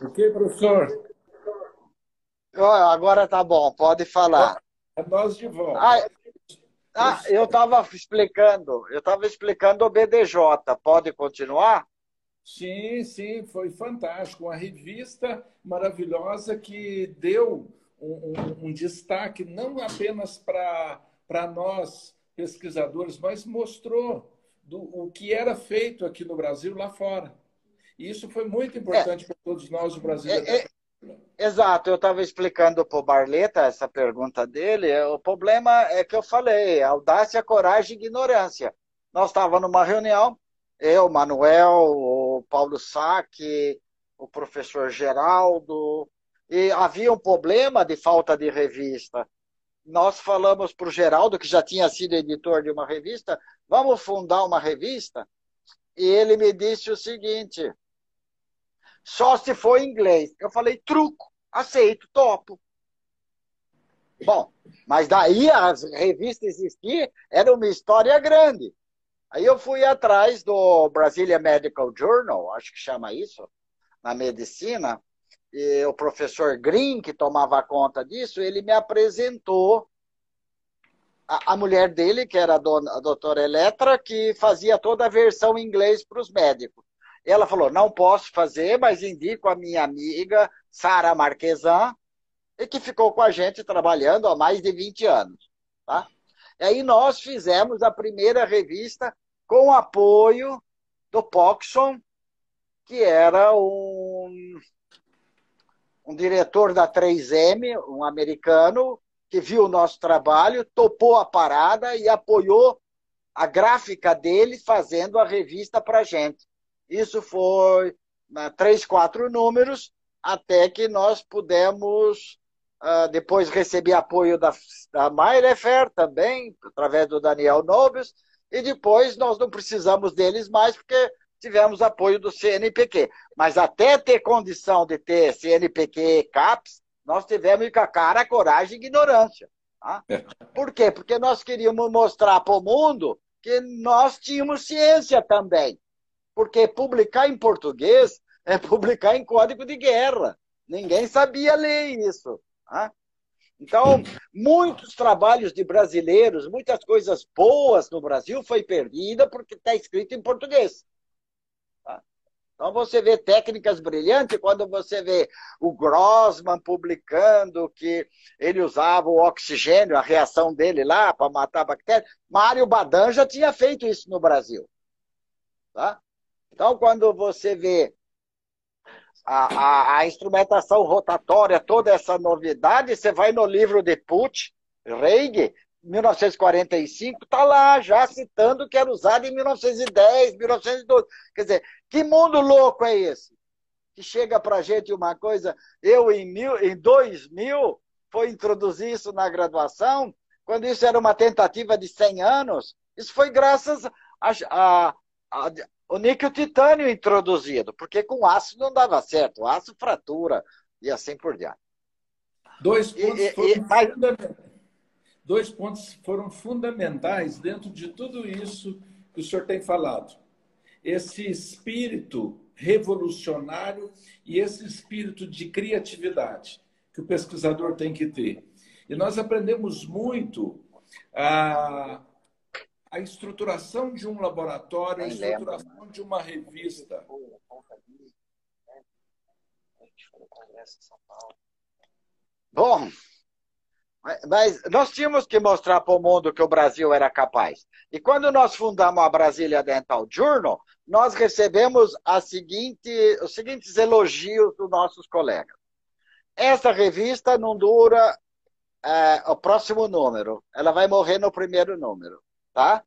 Ok, professor? Agora tá bom, pode falar. É nós de volta. Eu estava explicando, o BDJ, pode continuar? Sim, sim, foi fantástico. Uma revista maravilhosa que deu um destaque não apenas para nós, pesquisadores, mas mostrou o que era feito aqui no Brasil lá fora. E isso foi muito importante para todos nós, o brasileiro. Exato, eu estava explicando para o Barleta essa pergunta dele. O problema é que eu falei, audácia, coragem e ignorância. Nós estávamos numa reunião, eu, Manuel, o Paulo Sac, o professor Geraldo, e havia um problema de falta de revista. Nós falamos para o Geraldo, que já tinha sido editor de uma revista, vamos fundar uma revista? E ele me disse o seguinte, só se for em inglês. Eu falei, truco, aceito, topo. Bom, mas daí a revista existir era uma história grande. Aí eu fui atrás do Brazilian Medical Journal, acho que chama isso, na medicina, e o professor Green, que tomava conta disso, ele me apresentou a mulher dele, que era a doutora Eletra, que fazia toda a versão em inglês para os médicos. Ela falou, não posso fazer, mas indico a minha amiga, Sara Marquezan, e que ficou com a gente trabalhando há mais de 20 anos, tá? E aí nós fizemos a primeira revista com apoio do Poxon, que era um diretor da 3M, um americano, que viu o nosso trabalho, topou a parada e apoiou a gráfica dele fazendo a revista para a gente. Isso foi 3, 4 números, até que nós pudemos... depois recebi apoio da Maillefer também, através do Daniel Nobis, e depois nós não precisamos deles mais, porque tivemos apoio do CNPq. Mas até ter condição de ter CNPq e CAPES, nós tivemos com a cara, coragem e ignorância. Tá? Por quê? Porque nós queríamos mostrar para o mundo que nós tínhamos ciência também. Porque publicar em português é publicar em código de guerra. Ninguém sabia ler isso. Então, muitos trabalhos de brasileiros, muitas coisas boas no Brasil foi perdida porque está escrito em português. Então, você vê técnicas brilhantes quando você vê o Grossman publicando que ele usava o oxigênio, a reação dele lá para matar a bactéria. Mário Badan já tinha feito isso no Brasil. Então, quando você vê a instrumentação rotatória, toda essa novidade, você vai no livro de Put, Reig, 1945, está lá já citando que era usado em 1910, 1912. Quer dizer, que mundo louco é esse? Que chega para a gente uma coisa... Eu, em 2000, foi introduzir isso na graduação, quando isso era uma tentativa de 100 anos. Isso foi graças a o níquel titânio introduzido, porque com aço não dava certo, o aço fratura e assim por diante. Dois pontos foram fundamentais dentro de tudo isso que o senhor tem falado. Esse espírito revolucionário e esse espírito de criatividade que o pesquisador tem que ter. E nós aprendemos muito a estruturação de um laboratório, a estruturação de uma revista. Bom, mas nós tínhamos que mostrar para o mundo que o Brasil era capaz. E quando nós fundamos a Brasília Dental Journal, nós recebemos os seguintes elogios dos nossos colegas. Essa revista não dura o próximo número, ela vai morrer no primeiro número. Tá?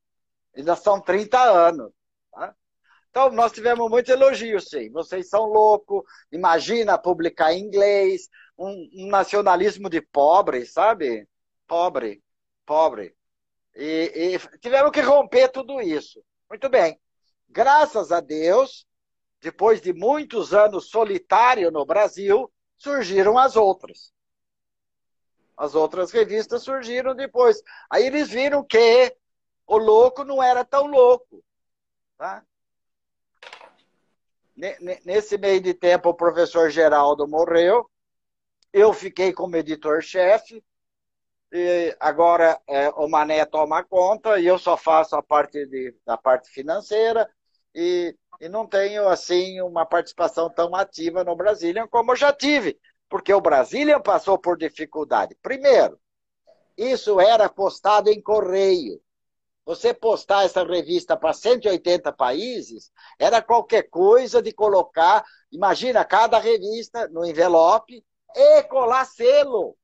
Ainda são 30 anos. Tá? Então, nós tivemos muito elogio, sim. Vocês são loucos, imagina publicar em inglês, um nacionalismo de pobre, sabe? Pobre, pobre. E tivemos que romper tudo isso. Muito bem. Graças a Deus, depois de muitos anos solitário no Brasil, surgiram as outras. As outras revistas surgiram depois. Aí eles viram que o louco não era tão louco. Tá? Nesse meio de tempo, o professor Geraldo morreu. Eu fiquei como editor-chefe. E agora o Mané toma conta e eu só faço a parte da parte financeira e não tenho assim uma participação tão ativa no Brazilian como eu já tive, porque o Brazilian passou por dificuldade. Primeiro, isso era postado em correio. Você postar essa revista para 180 países era qualquer coisa de colocar, imagina, cada revista no envelope e colar selo.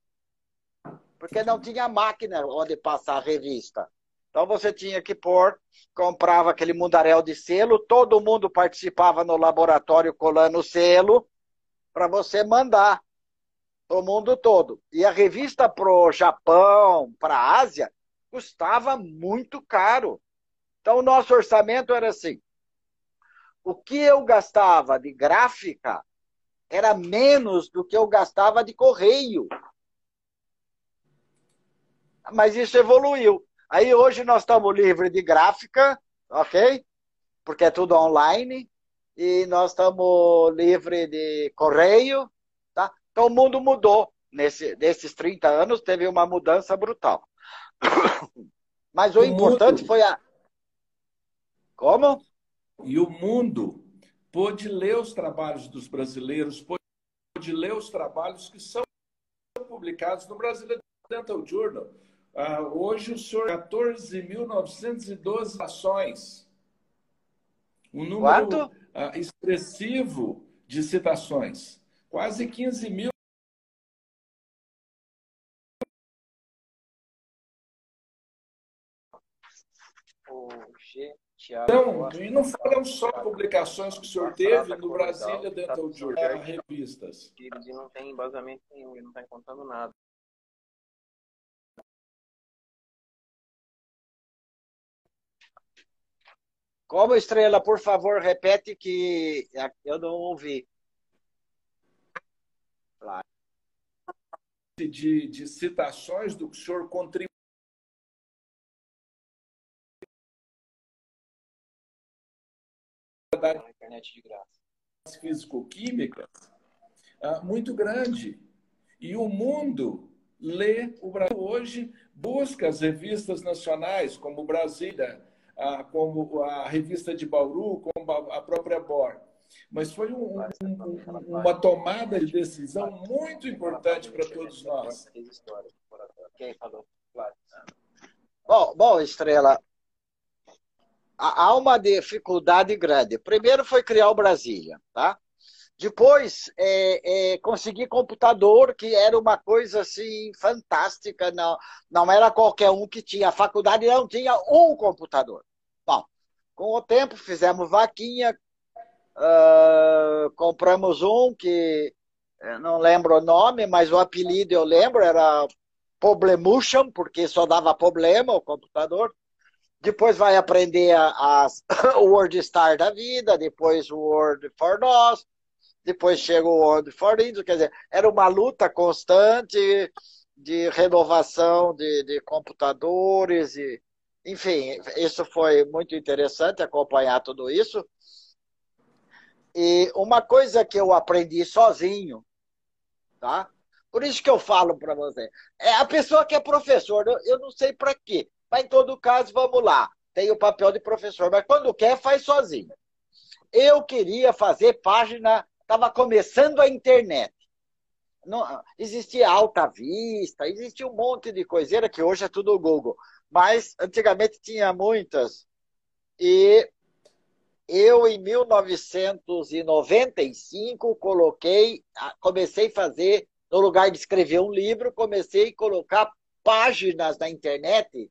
Porque não tinha máquina onde passar a revista. Então você tinha que pôr, comprava aquele mundaréu de selo, todo mundo participava no laboratório colando o selo para você mandar o mundo todo. E a revista para o Japão, para a Ásia, custava muito caro. Então o nosso orçamento era assim. O que eu gastava de gráfica era menos do que eu gastava de correio. Mas isso evoluiu. Aí hoje nós estamos livres de gráfica, ok? Porque é tudo online. E nós estamos livres de correio, tá? Então o mundo mudou. Nesses 30 anos teve uma mudança brutal. Mas o importante foi a... Como? E o mundo pôde ler os trabalhos dos brasileiros, pôde ler os trabalhos que são publicados no Brasília Dental Journal. Hoje o senhor 14.912 ações. Um número expressivo de citações. Quase 15 mil. Então, e não foram só publicações que o senhor teve no Brasília Dental Journal, revistas. Ele não tem embasamento nenhum, ele não está contando nada. Como, Estrela, por favor, repete que eu não ouvi. De citações do que o senhor contribuiu. Da internet de graça. Físico-químicas, muito grande. E o mundo lê o Brasil hoje, busca as revistas nacionais, como Brasília, como a revista de Bauru, como a própria BOR. Mas foi uma tomada de decisão muito importante para todos nós. Bom, Estrela, há uma dificuldade grande. Primeiro foi criar o Brasília, tá? Depois, conseguir computador, que era uma coisa assim fantástica, não era qualquer um que tinha. A faculdade não tinha um computador. Bom, com o tempo fizemos vaquinha, compramos um que não lembro o nome, mas o apelido eu lembro, era Problemution, porque só dava problema o computador. Depois vai aprender o WordStar da vida, depois o Word for Nós. Depois chegou o World for Windows, quer dizer, era uma luta constante de renovação de computadores. Enfim, isso foi muito interessante, acompanhar tudo isso. E uma coisa que eu aprendi sozinho, tá? Por isso que eu falo para você, a pessoa que é professor, eu não sei para quê, mas em todo caso, vamos lá, tem o papel de professor, mas quando quer, faz sozinho. Eu queria fazer página... Estava começando a internet. Não, existia Alta Vista, existia um monte de coiseira, que hoje é tudo o Google. Mas, antigamente, tinha muitas. E eu, em 1995, comecei a fazer, no lugar de escrever um livro, comecei a colocar páginas na internet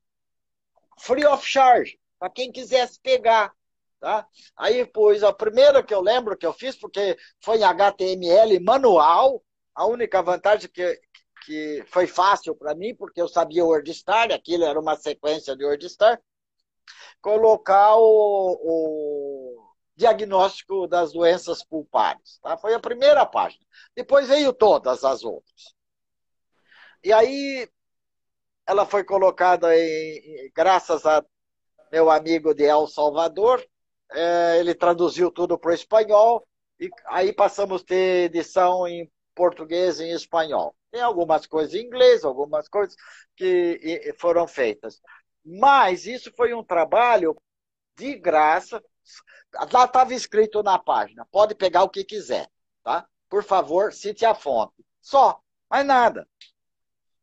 free of charge, para quem quisesse pegar. Tá? Aí, pois, a primeira que eu lembro que eu fiz, porque foi em HTML manual, a única vantagem que foi fácil para mim, porque eu sabia o WordStar, aquilo era uma sequência de WordStar, colocar o diagnóstico das doenças pulpares. Tá? Foi a primeira página. Depois veio todas as outras. E aí, ela foi colocada, graças a meu amigo de El Salvador, ele traduziu tudo para o espanhol, E aí passamos a ter edição em português e em espanhol. Tem algumas coisas em inglês, algumas coisas que foram feitas. Mas isso foi um trabalho de graça. Lá estava escrito na página, pode pegar o que quiser, tá? Por favor, cite a fonte. Só, mais nada.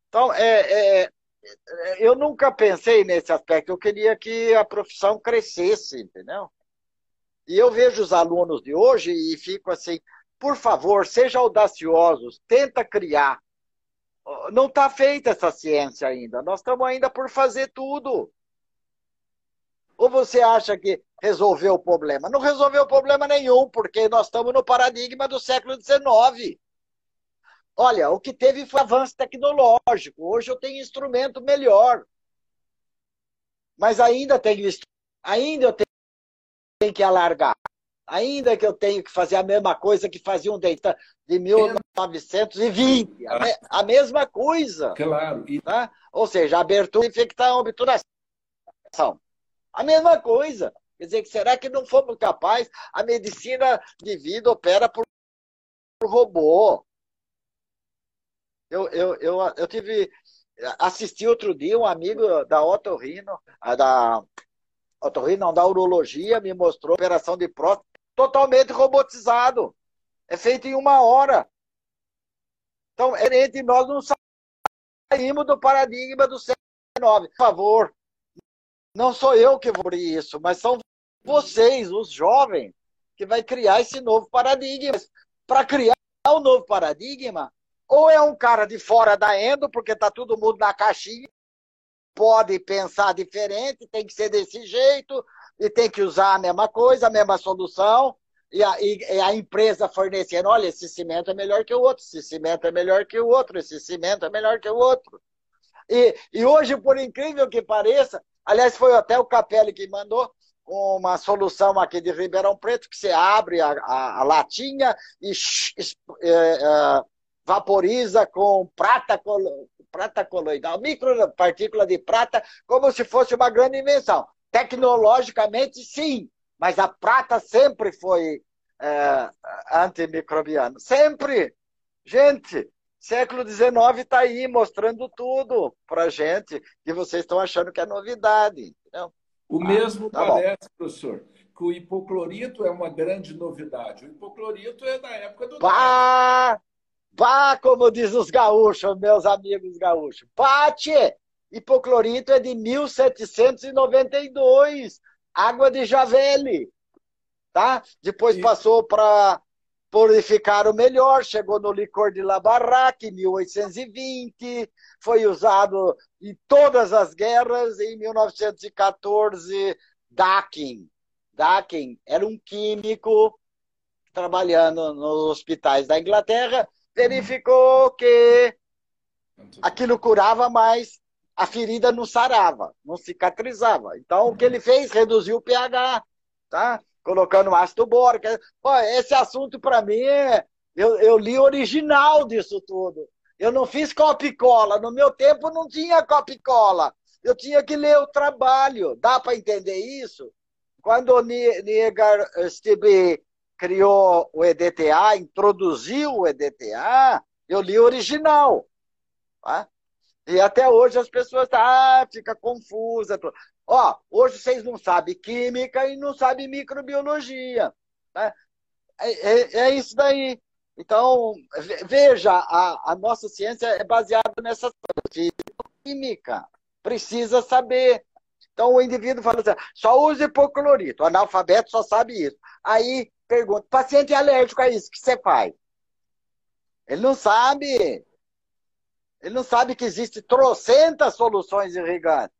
Então, eu nunca pensei nesse aspecto. Eu queria que a profissão crescesse, entendeu? E eu vejo os alunos de hoje e fico assim, por favor, sejam audaciosos, tenta criar. Não está feita essa ciência ainda. Nós estamos ainda por fazer tudo. Ou você acha que resolveu o problema? Não resolveu problema nenhum, porque nós estamos no paradigma do século XIX. Olha, o que teve foi avanço tecnológico. Hoje eu tenho instrumento melhor. Mas ainda eu tenho que alargar. Ainda que eu tenho que fazer a mesma coisa que fazia um dentista de 1920. A mesma coisa. Claro. Tá? Ou seja, abertura, infecção, obturação. A mesma coisa. Quer dizer, será que não fomos capazes? A medicina de vida opera por robô. Eu tive... Assisti outro dia um amigo da Otorrino, da urologia, me mostrou a operação de próstata totalmente robotizado. É feito em 1 hora. Então, nós não saímos do paradigma do século XIX. Por favor, não sou eu que vou abrir isso, mas são vocês, os jovens, que vai criar esse novo paradigma. Para criar o novo paradigma, ou é um cara de fora da endo, porque está todo mundo na caixinha, pode pensar diferente, tem que ser desse jeito, e tem que usar a mesma coisa, a mesma solução, e a empresa fornecendo, olha, esse cimento é melhor que o outro, esse cimento é melhor que o outro, esse cimento é melhor que o outro. E hoje, por incrível que pareça, aliás, foi até o Capelli que mandou, uma solução aqui de Ribeirão Preto, que você abre a latinha e... vaporiza com prata coloidal, micropartícula de prata, como se fosse uma grande invenção. Tecnologicamente, sim, mas a prata sempre foi antimicrobiana. Sempre! Gente, século XIX está aí mostrando tudo para gente, e vocês estão achando que é novidade. Entendeu? O mesmo parece, professor, que o hipoclorito é uma grande novidade. O hipoclorito é da época do... Pá, como diz os gaúchos, meus amigos gaúchos. Pátê, hipoclorito é de 1792, água de Javeli, tá? Depois passou para purificar o melhor, chegou no licor de La Barraque, em 1820, foi usado em todas as guerras, em 1914, Dakin. Dakin era um químico trabalhando nos hospitais da Inglaterra, verificou que aquilo curava, mas a ferida não sarava, não cicatrizava. Então, o que ele fez? Reduziu o pH, tá? Colocando ácido bórico. Esse assunto, para mim, eu li o original disso tudo. Eu não fiz copy-cola. No meu tempo, não tinha copy-cola. Eu tinha que ler o trabalho. Dá para entender isso? Quando o Nygaard Ostby criou o EDTA, introduziu o EDTA, eu li o original. Tá? E até hoje as pessoas ficam confusas. Ó, hoje vocês não sabem química e não sabem microbiologia. Tá? É isso daí. Então, veja, a nossa ciência é baseada nessa química. Precisa saber. Então, o indivíduo fala assim, só usa hipoclorito. O analfabeto só sabe isso. Aí, pergunta, paciente alérgico a isso, o que você faz? Ele não sabe. Ele não sabe que existe trocentas soluções irrigantes.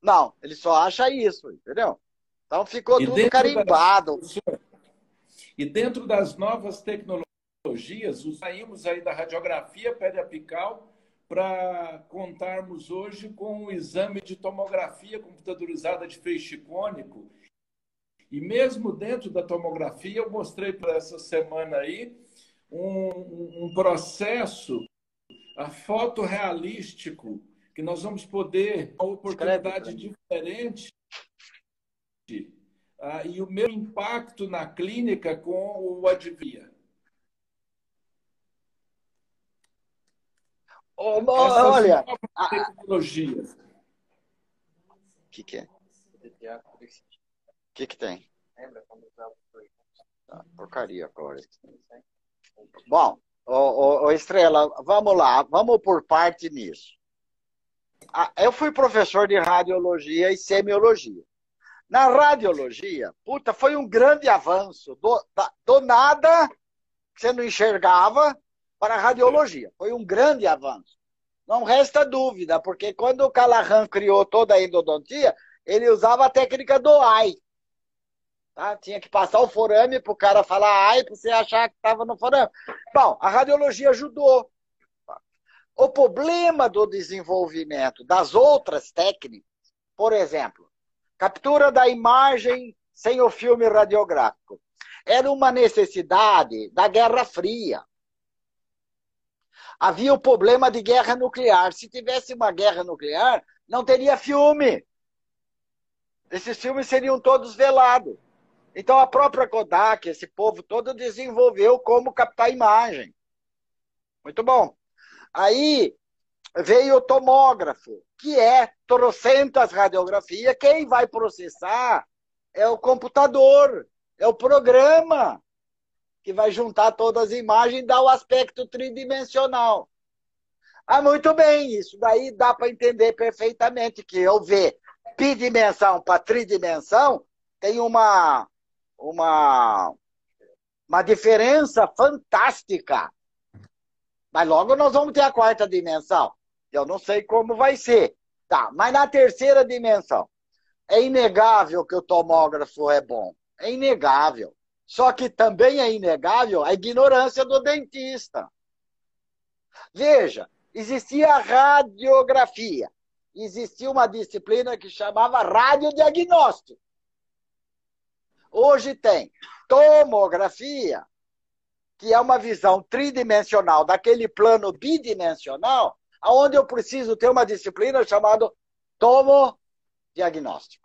Não, ele só acha isso, entendeu? Então ficou tudo carimbado. E dentro das novas tecnologias, saímos aí da radiografia periapical para contarmos hoje com o exame de tomografia computadorizada de feixe cônico. E mesmo dentro da tomografia, eu mostrei para essa semana aí um processo fotorrealístico, que nós vamos poder, uma oportunidade diferente e o meu impacto na clínica com o Advia. Oh, olha, tecnologias. Que é? Que tem? Tá, porcaria agora. Bom, Estrela, vamos lá, vamos por parte nisso. Eu fui professor de radiologia e semiologia. Na radiologia, puta, foi um grande avanço. Do nada, que você não enxergava, para a radiologia. Foi um grande avanço. Não resta dúvida, porque quando o Calahan criou toda a endodontia, ele usava a técnica do AI. Tá? Tinha que passar o forame para o cara falar AI, para você achar que estava no forame. Bom, a radiologia ajudou. O problema do desenvolvimento das outras técnicas, por exemplo, captura da imagem sem o filme radiográfico, era uma necessidade da Guerra Fria. Havia o problema de guerra nuclear. Se tivesse uma guerra nuclear, não teria filme. Esses filmes seriam todos velados. Então a própria Kodak, esse povo todo, desenvolveu como captar imagem. Muito bom. Aí veio o tomógrafo, que é trocentas radiografias. Quem vai processar é o computador, é o programa que vai juntar todas as imagens e dar o aspecto tridimensional. Ah, muito bem, isso daí dá para entender perfeitamente que eu ver bidimensão para tridimensão tem uma diferença fantástica. Mas logo nós vamos ter a quarta dimensão. Eu não sei como vai ser. Tá, mas na terceira dimensão, é inegável que o tomógrafo é bom. É inegável. Só que também é inegável a ignorância do dentista. Veja, existia a radiografia. Existia uma disciplina que chamava radiodiagnóstico. Hoje tem tomografia, que é uma visão tridimensional daquele plano bidimensional, onde eu preciso ter uma disciplina chamada tomodiagnóstico.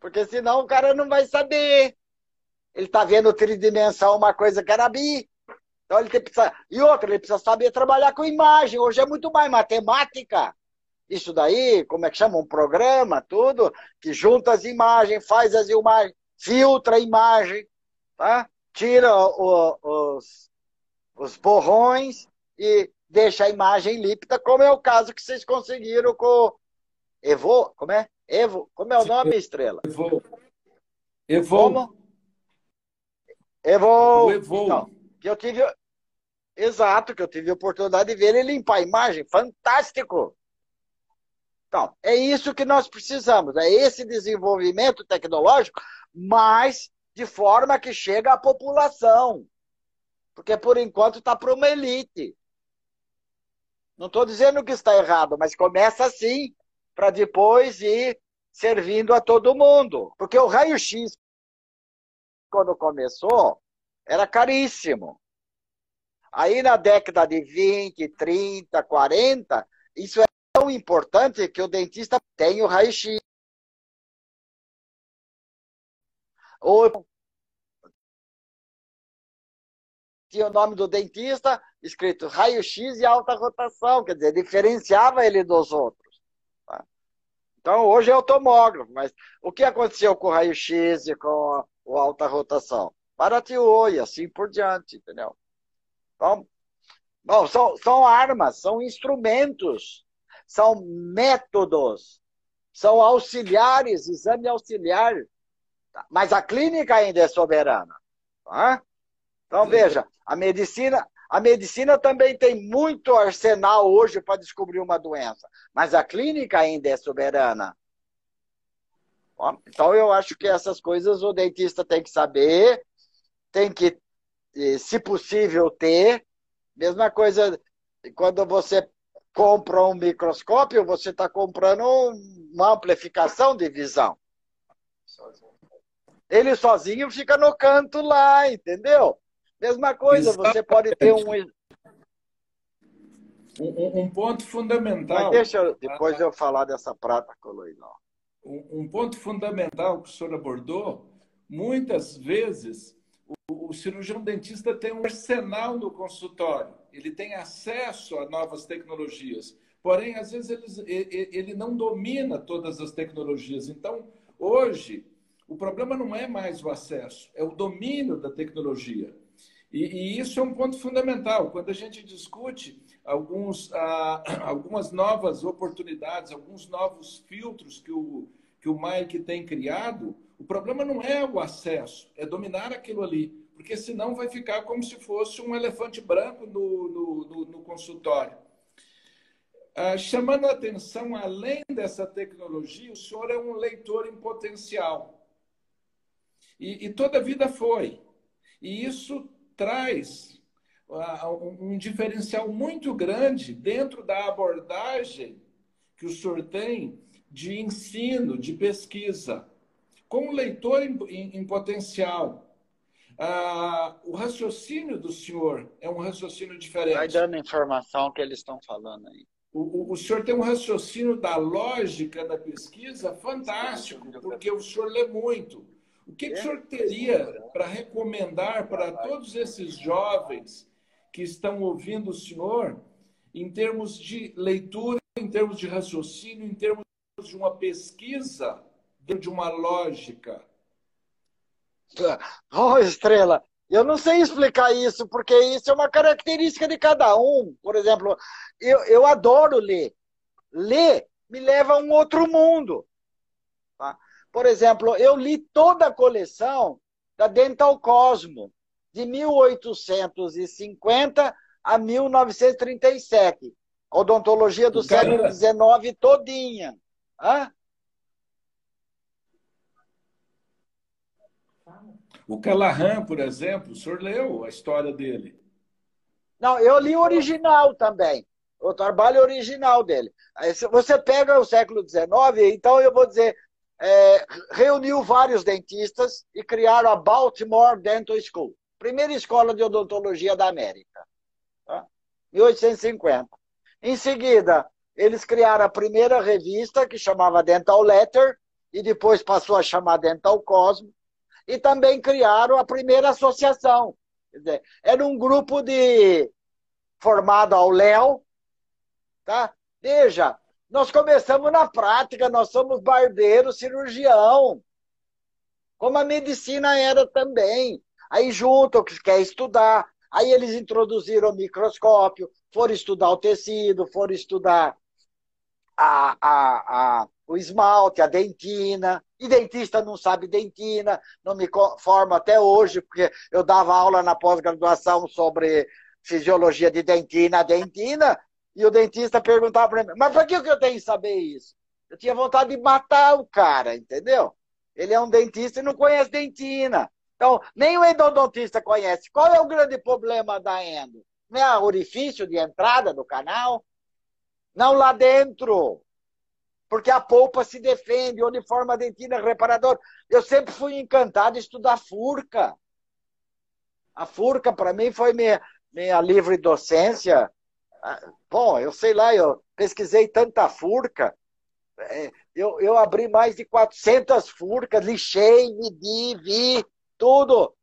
Porque senão o cara não vai saber. Ele está vendo tridimensional uma coisa que era bi. Então ele precisa... E outra, ele precisa saber trabalhar com imagem. Hoje é muito mais matemática. Isso daí, como é que chama? Um programa, tudo, que junta as imagens, faz as imagens, filtra a imagem, tá? Tira os borrões e deixa a imagem límpida, como é o caso que vocês conseguiram com Evo, como é? Evo, como é o nome, Estrela? Evo. Evo. Como? Evo. Evo. Então, que eu tive a oportunidade de ver ele limpar a imagem, fantástico. Então, é isso que nós precisamos, é esse desenvolvimento tecnológico, mas de forma que chega à população. Porque, por enquanto, está para uma elite. Não estou dizendo que está errado, mas começa assim, para depois ir servindo a todo mundo. Porque o raio-x, quando começou, era caríssimo. Aí, na década de 20, 30, 40, isso é tão importante que o dentista tem o raio-x. Ou tinha o nome do dentista escrito raio-x e alta rotação, quer dizer, diferenciava ele dos outros. Tá? Então, hoje é o tomógrafo, mas o que aconteceu com o raio-x e com a alta rotação? Barateou e assim por diante, entendeu? Então, bom, são armas, são instrumentos, são métodos, são auxiliares, exame auxiliar. Mas a clínica ainda é soberana. Tá? Então, veja, a medicina também tem muito arsenal hoje para descobrir uma doença, mas a clínica ainda é soberana. Então, eu acho que essas coisas o dentista tem que saber, tem que, se possível, ter. Mesma coisa, quando você compra um microscópio, você está comprando uma amplificação de visão. Ele sozinho fica no canto lá, entendeu? Mesma coisa, exatamente. Você pode ter um ponto fundamental. Mas deixa eu falar dessa prata coloidal. um ponto fundamental que o senhor abordou, muitas vezes o cirurgião dentista tem um arsenal no consultório, ele tem acesso a novas tecnologias, porém, às vezes ele não domina todas as tecnologias. Então, hoje, o problema não é mais o acesso, é o domínio da tecnologia. E isso é um ponto fundamental. Quando a gente discute algumas novas oportunidades, alguns novos filtros que o Mike tem criado, o problema não é o acesso, é dominar aquilo ali, porque senão vai ficar como se fosse um elefante branco no consultório. Chamando a atenção, além dessa tecnologia, o senhor é um leitor em potencial. E toda a vida foi. E isso traz um diferencial muito grande dentro da abordagem que o senhor tem de ensino, de pesquisa. Como leitor em potencial, o raciocínio do senhor é um raciocínio diferente. Vai dando informação que eles estão falando aí. O senhor tem um raciocínio da lógica da pesquisa fantástico, porque o senhor lê muito. O que o senhor teria para recomendar para todos esses jovens que estão ouvindo o senhor, em termos de leitura, em termos de raciocínio, em termos de uma pesquisa, de uma lógica? Oh, Estrela, eu não sei explicar isso, porque isso é uma característica de cada um. Por exemplo, eu adoro ler. Ler me leva a um outro mundo. Tá? Por exemplo, eu li toda a coleção da Dental Cosmo, de 1850 a 1937. A odontologia do século XIX todinha. Hã? O Calahan, por exemplo, o senhor leu a história dele? Não, eu li o original também. O trabalho original dele. Você pega o século XIX, então eu vou dizer... reuniu vários dentistas e criaram a Baltimore Dental School, primeira escola de odontologia da América, tá? 1850. Em seguida, eles criaram a primeira revista, que chamava Dental Letter, e depois passou a chamar Dental Cosmo, e também criaram a primeira associação. Quer dizer, era um grupo formado ao léu, tá? Veja, nós começamos na prática, nós somos barbeiro, cirurgião, como a medicina era também. Aí juntam o que quer estudar, aí eles introduziram o microscópio, foram estudar o tecido, foram estudar o esmalte, a dentina. E dentista não sabe dentina, não me conformo até hoje, porque eu dava aula na pós-graduação sobre fisiologia de dentina, e o dentista perguntava para mim, mas para que eu tenho que saber isso? Eu tinha vontade de matar o cara, entendeu? Ele é um dentista e não conhece dentina. Então, nem o endodontista conhece. Qual é o grande problema da endo? Não é o orifício de entrada do canal? Não lá dentro. Porque a polpa se defende, onde forma a dentina reparadora. Eu sempre fui encantado de estudar furca. A furca, para mim, foi minha livre docência. Bom, eu sei lá, eu pesquisei tanta furca, eu abri mais de 400 furcas, lixei, medi, vi, tudo.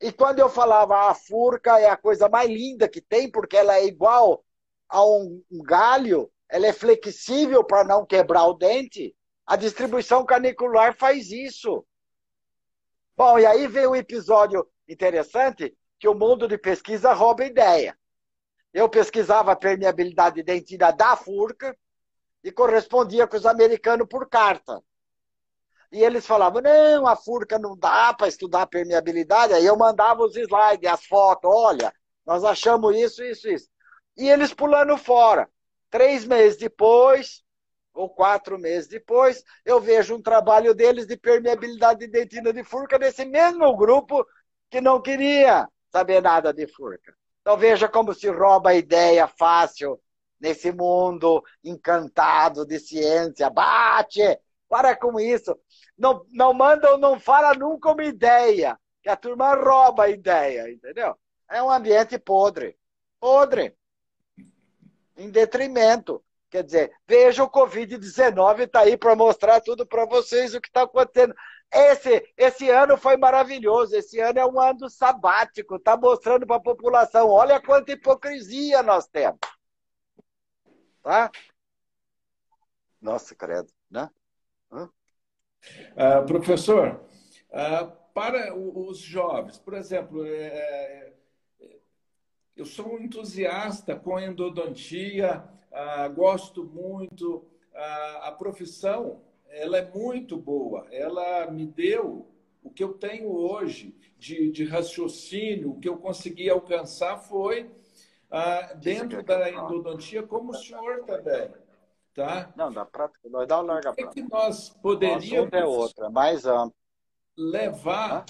E quando eu falava, a furca é a coisa mais linda que tem, porque ela é igual a um galho, ela é flexível para não quebrar o dente, a distribuição canicular faz isso. Bom, e aí vem um episódio interessante, que o mundo de pesquisa rouba ideia. Eu pesquisava a permeabilidade de dentina da furca e correspondia com os americanos por carta. E eles falavam, não, a furca não dá para estudar a permeabilidade. Aí eu mandava os slides, as fotos, olha, nós achamos isso, isso, isso. E eles pulando fora. 3 meses depois, ou 4 meses depois, eu vejo um trabalho deles de permeabilidade de dentina de furca desse mesmo grupo que não queria saber nada de furca. Então veja como se rouba a ideia fácil nesse mundo encantado de ciência. Bate! Para com isso. Não manda ou não fala nunca uma ideia. Que a turma rouba a ideia, entendeu? É um ambiente podre. Podre. Em detrimento. Quer dizer, veja, o Covid-19 está aí para mostrar tudo para vocês o que está acontecendo. Esse ano foi maravilhoso, esse ano é um ano sabático, está mostrando para a população, olha quanta hipocrisia nós temos. Tá? Nossa, credo, né? Professor, para os jovens, por exemplo, eu sou um entusiasta com endodontia, gosto muito, a profissão ela é muito boa, ela me deu o que eu tenho hoje de raciocínio, o que eu consegui alcançar foi dentro da endodontia, como o senhor também. Tá? Não, da prática, nós dá um larga-prato. O que nós poderíamos levar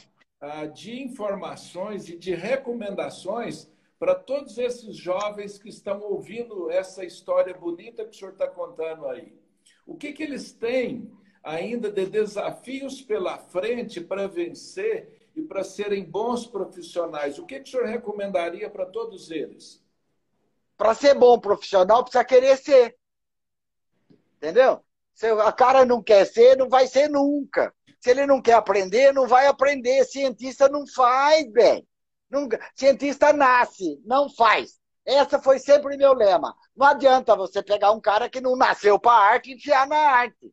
de informações e de recomendações para todos esses jovens que estão ouvindo essa história bonita que o senhor está contando aí? O que, que eles têm ainda de desafios pela frente para vencer e para serem bons profissionais? O que o senhor recomendaria para todos eles? Para ser bom profissional, precisa querer ser. Entendeu? Se a cara não quer ser, não vai ser nunca. Se ele não quer aprender, não vai aprender. Cientista não faz, bem. Nunca. Cientista nasce, não faz. Essa foi sempre meu lema. Não adianta você pegar um cara que não nasceu para a arte e enfiar na arte.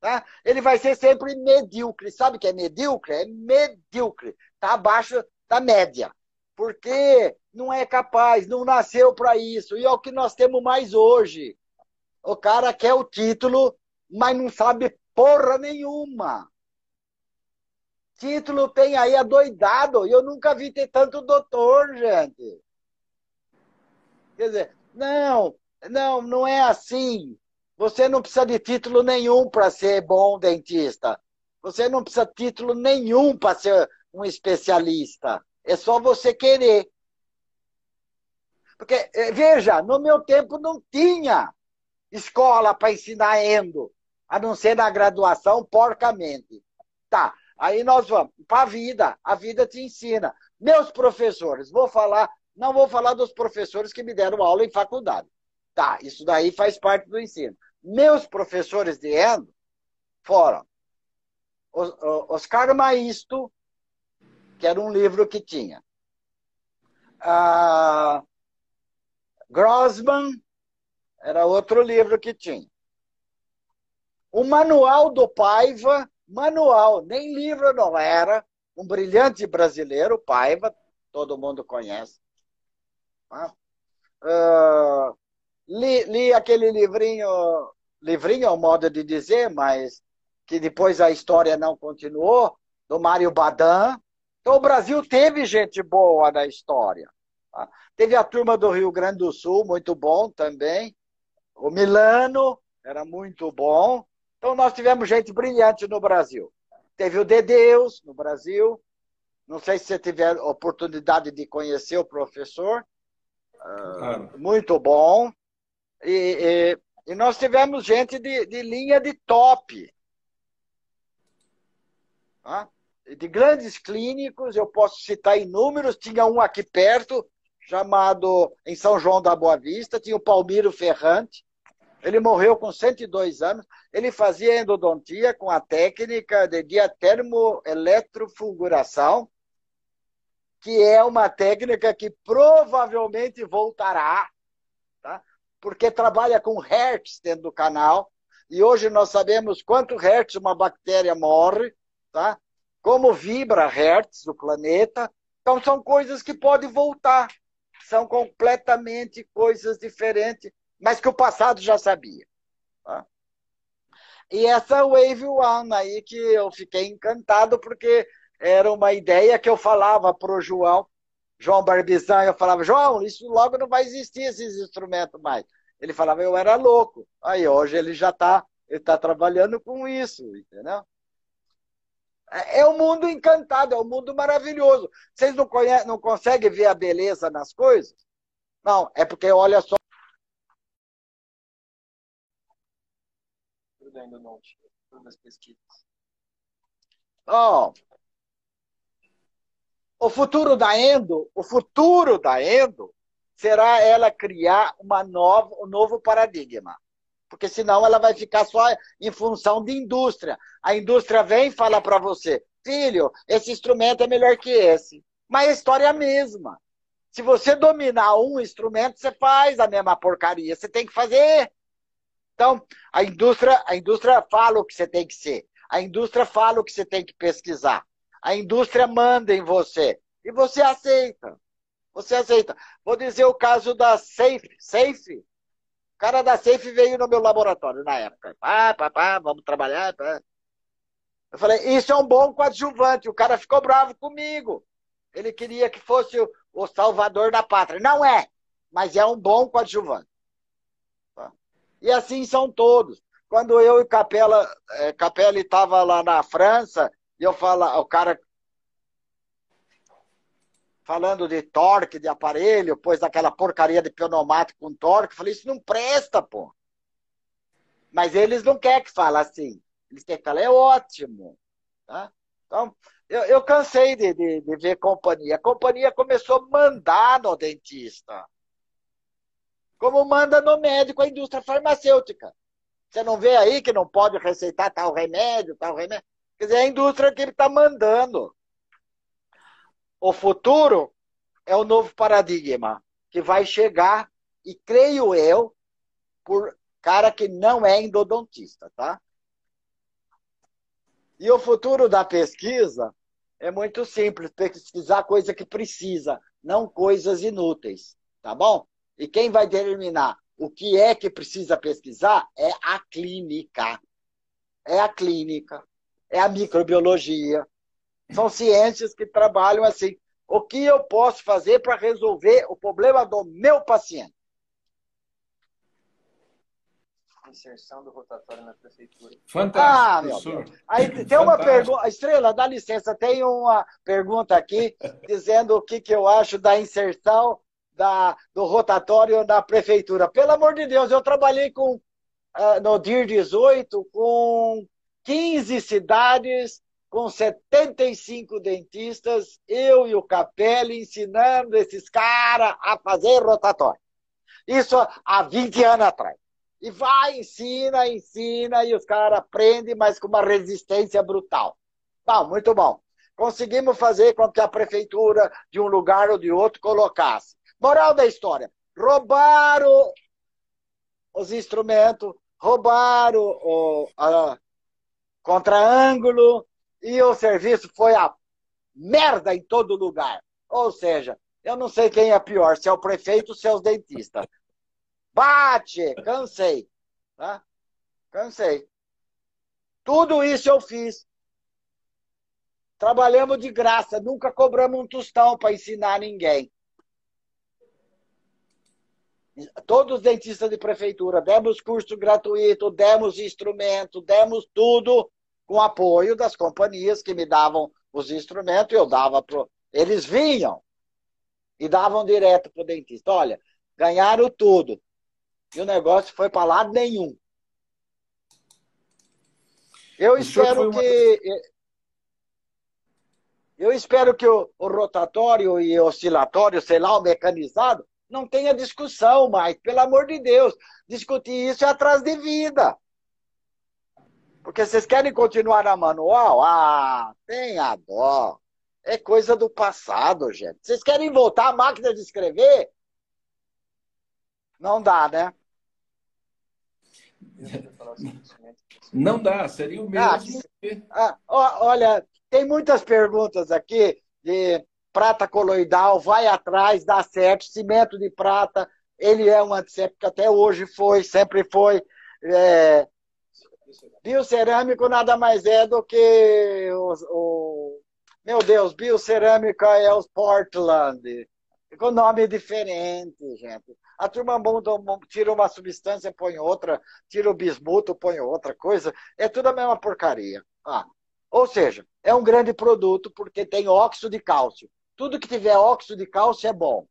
Tá? Ele vai ser sempre medíocre. Sabe o que é medíocre? É medíocre. Está abaixo da média. Porque não é capaz, não nasceu para isso. E é o que nós temos mais hoje. O cara quer o título, mas não sabe porra nenhuma. Título tem aí adoidado. E eu nunca vi ter tanto doutor, gente. Quer dizer, não é assim. Você não precisa de título nenhum para ser bom dentista. Você não precisa de título nenhum para ser um especialista. É só você querer. Porque, veja, no meu tempo não tinha escola para ensinar endo, a não ser na graduação, porcamente. Tá, aí nós vamos para a vida te ensina. Meus professores, não vou falar dos professores que me deram aula em faculdade. Tá, isso daí faz parte do ensino. Meus professores de endo foram Oscar Maisto, que era um livro que tinha, Grossman, era outro livro que tinha. O manual do Paiva, manual, nem livro não era, um brilhante brasileiro, Paiva, todo mundo conhece. Li aquele livrinho é um modo de dizer, mas que depois a história não continuou, do Mário Badan. Então o Brasil teve gente boa na história. Tá? Teve a turma do Rio Grande do Sul, muito bom também. O Milano era muito bom. Então, nós tivemos gente brilhante no Brasil. Teve o Dedeus no Brasil. Não sei se você tiver oportunidade de conhecer o professor. Claro. Muito bom. E nós tivemos gente de linha de top. De grandes clínicos, eu posso citar inúmeros. Tinha um aqui perto, chamado em São João da Boa Vista, tinha o Palmiro Ferrante. Ele morreu com 102 anos. Ele fazia endodontia com a técnica de diatermoeletrofulguração, que é uma técnica que provavelmente voltará, tá? Porque trabalha com hertz dentro do canal. E hoje nós sabemos quanto hertz uma bactéria morre, tá? Como vibra hertz do planeta. Então, são coisas que podem voltar. São completamente coisas diferentes, mas que o passado já sabia. Tá? E essa Wave One aí que eu fiquei encantado, porque era uma ideia que eu falava para o João Barbizan, eu falava, João, isso logo não vai existir, esses instrumentos mais. Ele falava, eu era louco. Aí hoje ele já está trabalhando com isso, entendeu? É um mundo encantado, é um mundo maravilhoso. Vocês não conseguem ver a beleza nas coisas? Não, é porque olha só. Tudo ainda não tinha, todas as pesquisas. Oh, o futuro da Endo será ela criar um novo paradigma. Porque senão ela vai ficar só em função de indústria. A indústria vem e fala para você, filho, esse instrumento é melhor que esse. Mas a história é a mesma. Se você dominar um instrumento, você faz a mesma porcaria. Você tem que fazer. Então, a indústria fala o que você tem que ser. A indústria fala o que você tem que pesquisar. A indústria manda em você. E você aceita. Você aceita. Vou dizer o caso da Safe. Safe? O cara da Safe veio no meu laboratório na época. Vamos trabalhar. Pá. Eu falei, isso é um bom coadjuvante. O cara ficou bravo comigo. Ele queria que fosse o salvador da pátria. Não é, mas é um bom coadjuvante. Tá? E assim são todos. Quando eu e Capelli estava lá na França, e eu falo, o cara falando de torque, de aparelho, pôs daquela porcaria de pneumático com torque, falei, isso não presta, pô. Mas eles não querem que fale assim. Eles querem que fale, é ótimo. Tá? Então, eu cansei de ver companhia. A companhia começou a mandar no dentista. Como manda no médico, a indústria farmacêutica. Você não vê aí que não pode receitar tal remédio, tal remédio? Quer dizer, é a indústria que ele está mandando. O futuro é o novo paradigma que vai chegar, e creio eu, por cara que não é endodontista, tá? E o futuro da pesquisa é muito simples, pesquisar coisa que precisa, não coisas inúteis, tá bom? E quem vai determinar o que é que precisa pesquisar é a clínica. É a clínica, é a microbiologia. São ciências que trabalham assim. O que eu posso fazer para resolver o problema do meu paciente? Inserção do rotatório na prefeitura. Fantástico, professor. Aí tem fantástico. Uma pergunta. Estrela, dá licença. Tem uma pergunta aqui dizendo o que eu acho da inserção do rotatório na prefeitura. Pelo amor de Deus, eu trabalhei no DIR 18 com 15 cidades... com 75 dentistas, eu e o Capelli ensinando esses caras a fazer rotatório. Isso há 20 anos atrás. E vai, ensina, ensina, e os caras aprendem, mas com uma resistência brutal. Tá, muito bom. Conseguimos fazer com que a prefeitura, de um lugar ou de outro, colocasse. Moral da história, roubaram os instrumentos, roubaram o contra-ângulo, e o serviço foi a merda em todo lugar. Ou seja, eu não sei quem é pior, se é o prefeito ou se é os dentistas. Bate! Cansei. Tá? Cansei. Tudo isso eu fiz. Trabalhamos de graça, nunca cobramos um tostão para ensinar ninguém. Todos os dentistas de prefeitura, demos curso gratuito, demos instrumento, demos tudo... com apoio das companhias que me davam os instrumentos, eu dava pro... Eles vinham e davam direto pro dentista. Olha, ganharam tudo. E o negócio foi para lado nenhum. Eu espero que o rotatório e oscilatório, sei lá, o mecanizado, não tenha discussão mais. Pelo amor de Deus, discutir isso é atrás de vida. Porque vocês querem continuar na manual? Ah, tem a dó. É coisa do passado, gente. Vocês querem voltar à máquina de escrever? Não dá, né? Não dá, seria o mesmo. Olha, tem muitas perguntas aqui de prata coloidal, vai atrás, dá certo, cimento de prata, ele é um antisséptico, até hoje foi, sempre foi... Biocerâmico nada mais é do que meu Deus, biocerâmica é os Portland. O nome é diferente, gente. A turma tira uma substância, põe outra, tira o bismuto, põe outra coisa. É tudo a mesma porcaria. Ah, ou seja, é um grande produto porque tem óxido de cálcio. Tudo que tiver óxido de cálcio é bom.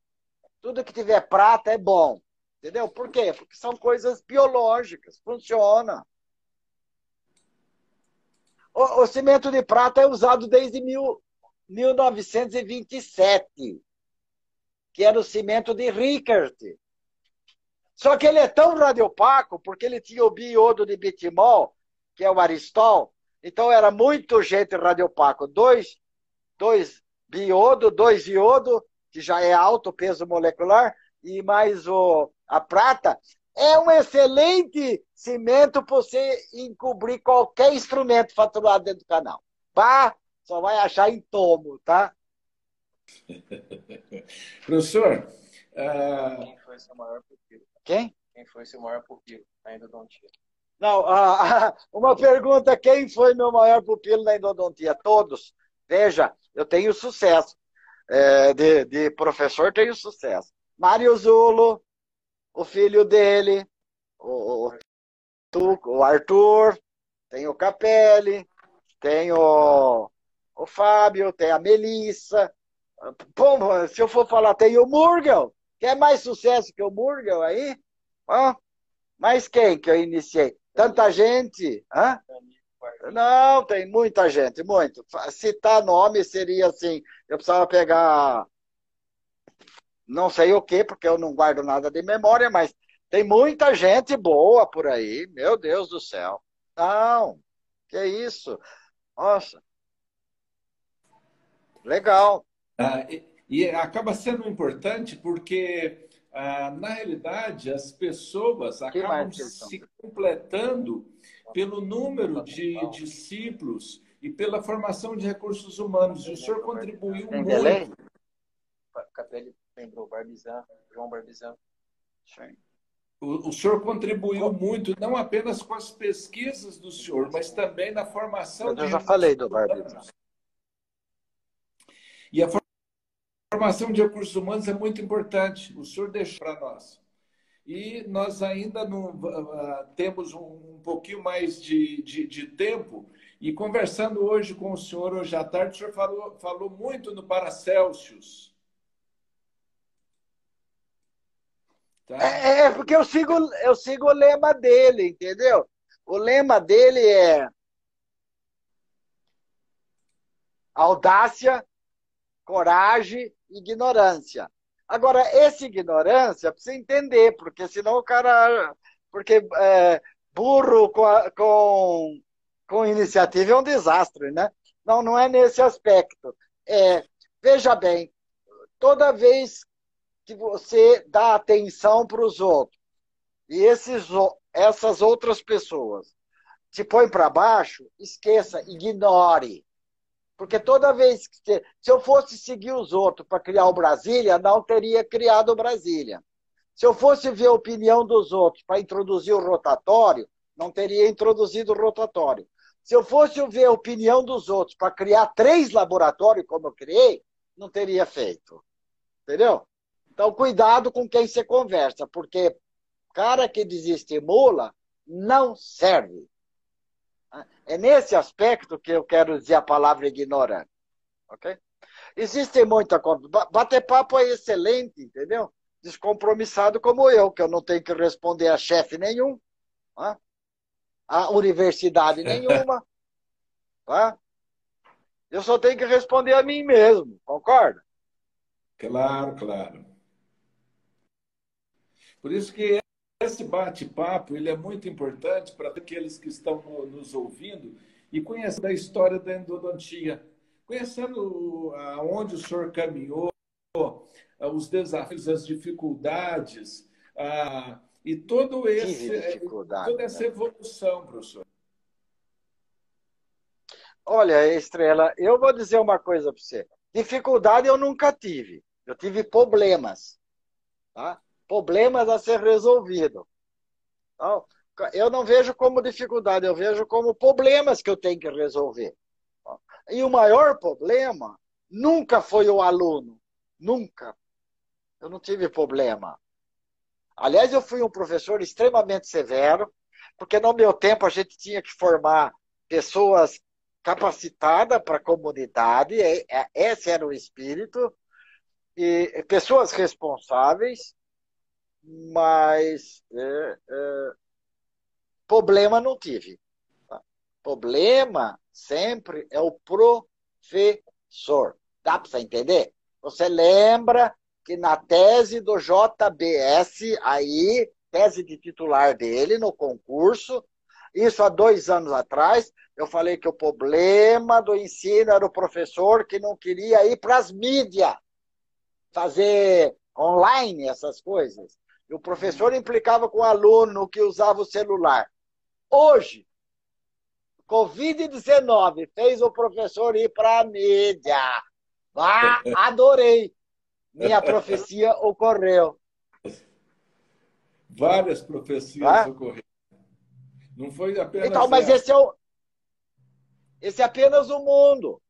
Tudo que tiver prata é bom. Entendeu? Por quê? Porque são coisas biológicas. Funciona. O cimento de prata é usado desde 1927, que era o cimento de Rickert. Só que ele é tão radiopaco, porque ele tinha o biodo de bitimol, que é o aristol, então era muito gente radiopaco. Dois biodo, dois iodo, que já é alto peso molecular, e mais a prata, é um excelente cimento para você encobrir qualquer instrumento faturado dentro do canal. Pá, só vai achar em tomo, tá? Professor... Quem foi seu maior pupilo? Quem? Quem foi seu maior pupilo na endodontia? Não, uma pergunta, quem foi meu maior pupilo na endodontia? Todos. Veja, eu tenho sucesso. De professor tenho sucesso. Mário Zulo, o filho dele, o Arthur, tem o Capelli, tem o Fábio, tem a Melissa. Bom, se eu for falar, tem o Murgel. Quer mais sucesso que o Murgel aí? Hã? Mas quem que eu iniciei? Tanta gente? Hã? Não, tem muita gente, muito. Citar nome seria assim, eu precisava pegar... Não sei o quê, porque eu não guardo nada de memória, mas tem muita gente boa por aí. Meu Deus do céu. Não, que isso. Nossa. Legal. E acaba sendo importante porque, na realidade, as pessoas acabam se completando pelo número de discípulos e pela formação de recursos humanos. E o senhor contribuiu muito. Capelli lembrou Barbizan, João Barbizan. O senhor contribuiu muito, não apenas com as pesquisas do senhor, mas também na formação... Eu já falei do Barbizan. E a formação de recursos humanos é muito importante. O senhor deixou para nós. E nós ainda não temos um pouquinho mais de tempo. E conversando hoje com o senhor, hoje à tarde, o senhor falou muito no Paracelsus. Tá. É porque eu sigo o lema dele, entendeu? O lema dele é audácia, coragem e ignorância. Agora, essa ignorância precisa entender, porque senão o cara... Porque burro com iniciativa é um desastre, né? Não, não é nesse aspecto. Veja bem, toda vez que você dá atenção para os outros e essas outras pessoas te põem para baixo, esqueça, ignore. Porque toda vez que você... Se eu fosse seguir os outros para criar o Brasília, não teria criado o Brasília. Se eu fosse ver a opinião dos outros para introduzir o rotatório, não teria introduzido o rotatório. Se eu fosse ver a opinião dos outros para criar 3 laboratórios, como eu criei, não teria feito. Entendeu? Então, cuidado com quem você conversa, porque cara que desestimula não serve. É nesse aspecto que eu quero dizer a palavra ignorante. Ok? Existe muita... Bater papo é excelente, entendeu? Descompromissado como eu, que eu não tenho que responder a chefe nenhum, a universidade nenhuma. Eu só tenho que responder a mim mesmo, concorda? Claro, claro. Por isso que esse bate-papo ele é muito importante para aqueles que estão nos ouvindo e conhecendo a história da endodontia, conhecendo aonde o senhor caminhou, os desafios, as dificuldades e toda essa evolução, professor. Olha, Estrela, eu vou dizer uma coisa para você. Dificuldade eu nunca tive. Eu tive problemas, tá? Problemas a ser resolvido. Então, eu não vejo como dificuldade, eu vejo como problemas que eu tenho que resolver. E o maior problema nunca foi o aluno. Nunca. Eu não tive problema. Aliás, eu fui um professor extremamente severo, porque no meu tempo a gente tinha que formar pessoas capacitadas para a comunidade, esse era o espírito, e pessoas responsáveis. Mas problema não tive. Tá? Problema sempre é o professor. Dá para você entender? Você lembra que na tese do JBS, aí tese de titular dele no concurso. Isso há 2 anos atrás. Eu falei que o problema do ensino era o professor que não queria ir para as mídias, fazer online essas coisas. E o professor implicava com o aluno que usava o celular. Hoje, Covid-19 fez o professor ir para a mídia. Ah, adorei! Minha profecia ocorreu. Várias profecias ocorreram. Não foi apenas... Então, mas esse é o... esse é apenas o mundo.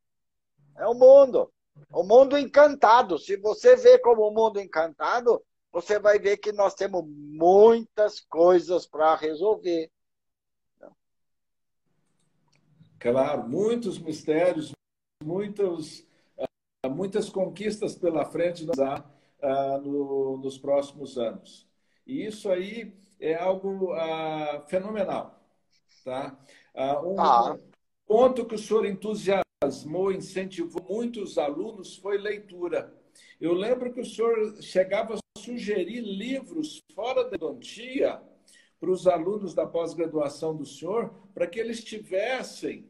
É o mundo. O mundo encantado. Se você vê como o mundo encantado, você vai ver que nós temos muitas coisas para resolver. Claro, muitos mistérios, muitas conquistas pela frente nos próximos anos. E isso aí é algo fenomenal. Tá? Um ponto que o senhor entusiasmou, incentivou muitos alunos foi leitura. Eu lembro que o senhor chegava a sugerir livros fora da odontia para os alunos da pós-graduação do senhor, para que eles tivessem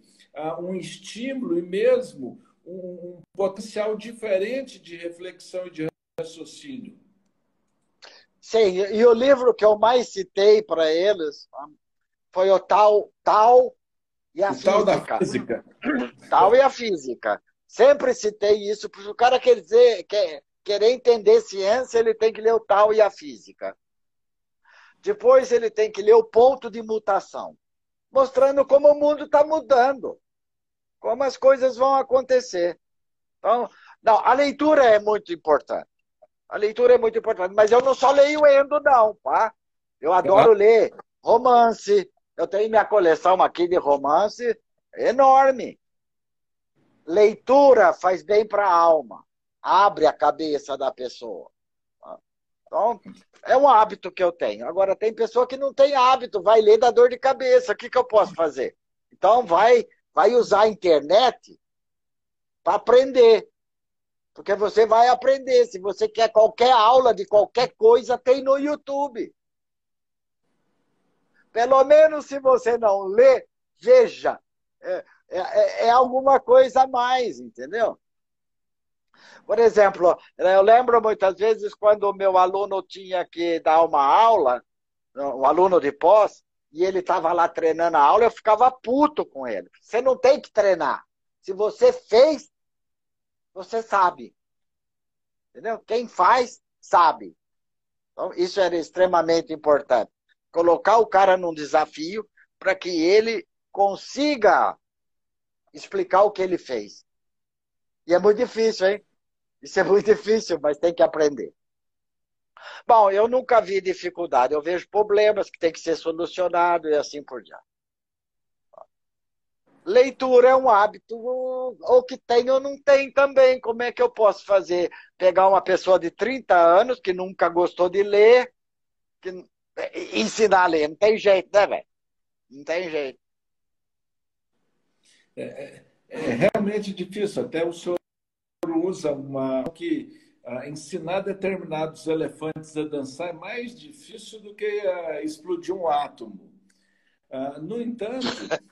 um estímulo e mesmo um potencial diferente de reflexão e de raciocínio. Sim, e o livro que eu mais citei para eles foi o Tal e a Física. Tal e a Física. Sempre citei isso, porque o cara quer entender ciência, ele tem que ler o Tal e a Física. Depois ele tem que ler o Ponto de Mutação, mostrando como o mundo está mudando, como as coisas vão acontecer. Então, não, a leitura é muito importante. A leitura é muito importante, mas eu não só leio endo, não, pá. Eu adoro ler romance. Eu tenho minha coleção aqui de romance enorme. Leitura faz bem para a alma, abre a cabeça da pessoa. Então, é um hábito que eu tenho. Agora, tem pessoa que não tem hábito, vai ler, dá dor de cabeça. O que eu posso fazer? Então, vai usar a internet para aprender. Porque você vai aprender. Se você quer qualquer aula de qualquer coisa, tem no YouTube. Pelo menos, se você não lê, veja. É alguma coisa a mais, entendeu? Por exemplo, eu lembro muitas vezes quando o meu aluno tinha que dar uma aula, um aluno de pós, e ele estava lá treinando a aula, eu ficava puto com ele. Você não tem que treinar. Se você fez, você sabe. Entendeu? Quem faz, sabe. Então, isso era extremamente importante. Colocar o cara num desafio para que ele consiga explicar o que ele fez. E é muito difícil, hein? Isso é muito difícil, mas tem que aprender. Bom, eu nunca vi dificuldade. Eu vejo problemas que tem que ser solucionado e assim por diante. Leitura é um hábito, ou que tem ou não tem também. Como é que eu posso fazer? Pegar uma pessoa de 30 anos que nunca gostou de ler, ensinar a ler. Não tem jeito, né, velho? Não tem jeito. É realmente difícil. Até o senhor usa uma... que ensinar determinados elefantes a dançar é mais difícil do que explodir um átomo. No entanto,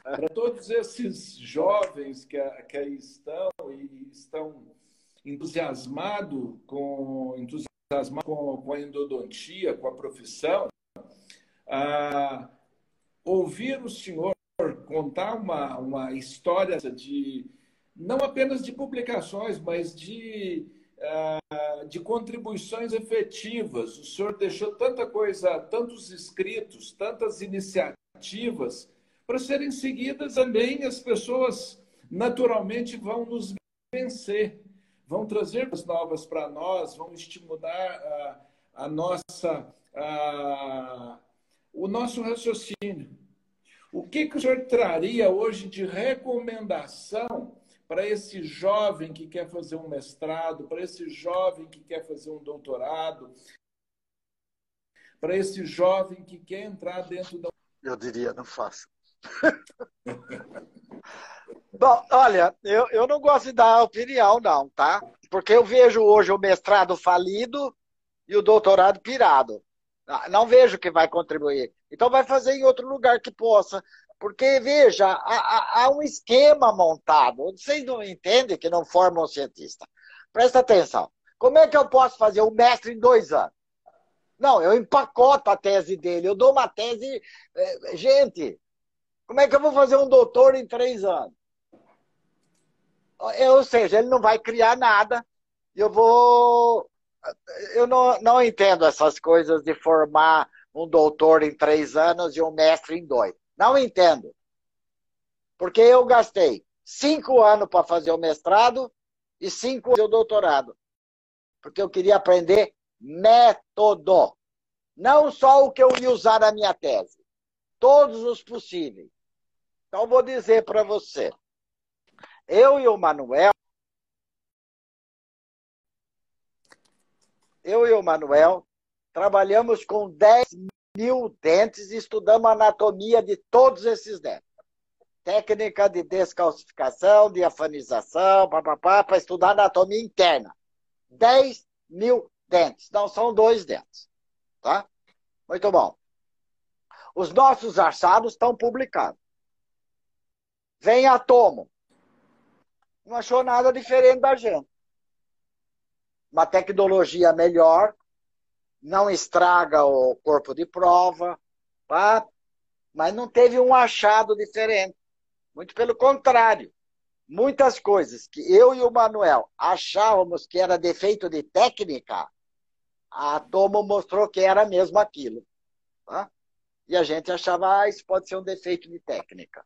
para todos esses jovens que aí estão e estão entusiasmados com a endodontia, com a profissão, ouvir o senhor contar uma história de não apenas de publicações, mas de contribuições efetivas. O senhor deixou tanta coisa, tantos escritos, tantas iniciativas para serem seguidas também, as pessoas naturalmente vão nos vencer, vão trazer coisas novas para nós, vão estimular o nosso raciocínio. O que o senhor traria hoje de recomendação para esse jovem que quer fazer um mestrado, para esse jovem que quer fazer um doutorado, para esse jovem que quer entrar dentro da... Eu diria, não faço. Bom, olha, eu não gosto de dar opinião, não, tá? Porque eu vejo hoje o mestrado falido e o doutorado pirado. Não vejo que vai contribuir. Então vai fazer em outro lugar que possa. Porque, veja, há um esquema montado. Vocês não entendem que não formam um cientista. Presta atenção. Como é que eu posso fazer um mestre em 2 anos? Não, eu empacoto a tese dele. Eu dou uma tese... Gente, como é que eu vou fazer um doutor em 3 anos? Ou seja, ele não vai criar nada. Eu não entendo essas coisas de formar um doutor em 3 anos e um mestre em 2. Não entendo. Porque eu gastei 5 anos para fazer o mestrado e 5 anos para fazer o doutorado. Porque eu queria aprender método. Não só o que eu ia usar na minha tese. Todos os possíveis. Então, vou dizer para você. Eu e o Manuel trabalhamos com 10.000 dentes e estudamos a anatomia de todos esses dentes. Técnica de descalcificação, diafanização, para estudar a anatomia interna. 10.000 dentes. Não são 2 dentes. Tá? Muito bom. Os nossos achados estão publicados. Vem a tomo. Não achou nada diferente da gente. Uma tecnologia melhor, não estraga o corpo de prova, tá? Mas não teve um achado diferente. Muito pelo contrário. Muitas coisas que eu e o Manuel achávamos que era defeito de técnica, a Tomo mostrou que era mesmo aquilo. Tá? E a gente achava, isso pode ser um defeito de técnica.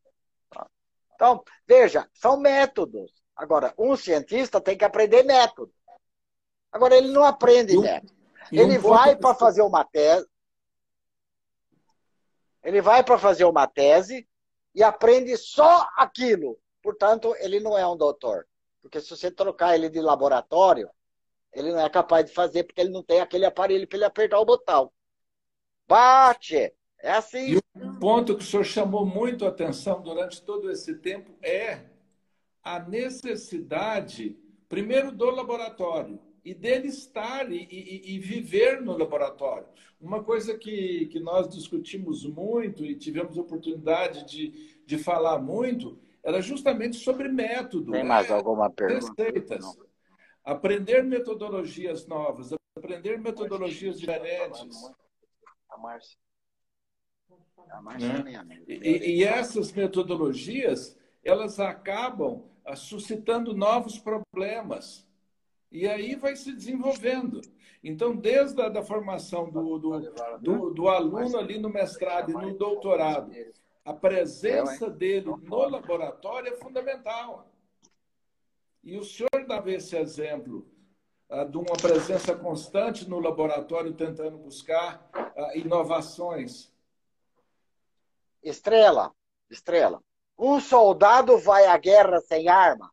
Tá? Então, veja, são métodos. Agora, um cientista tem que aprender método. Agora, ele não aprende método. Ele vai para fazer uma tese. Ele vai para fazer uma tese e aprende só aquilo. Portanto, ele não é um doutor. Porque se você trocar ele de laboratório, ele não é capaz de fazer, porque ele não tem aquele aparelho para ele apertar o botão. Bate! É assim. E um ponto que o senhor chamou muito a atenção durante todo esse tempo é a necessidade, primeiro, do laboratório. E dele estar e viver no laboratório. Uma coisa que nós discutimos muito e tivemos oportunidade de falar muito era justamente sobre método. Tem mais alguma pergunta? Receitas. Não. Aprender metodologias novas, aprender metodologias diferentes. E essas metodologias, elas acabam suscitando novos problemas. E aí vai se desenvolvendo. Então, desde a da formação do aluno ali no mestrado e no doutorado, a presença dele no laboratório é fundamental. E o senhor dava esse exemplo de uma presença constante no laboratório tentando buscar inovações. Estrela, um soldado vai à guerra sem arma?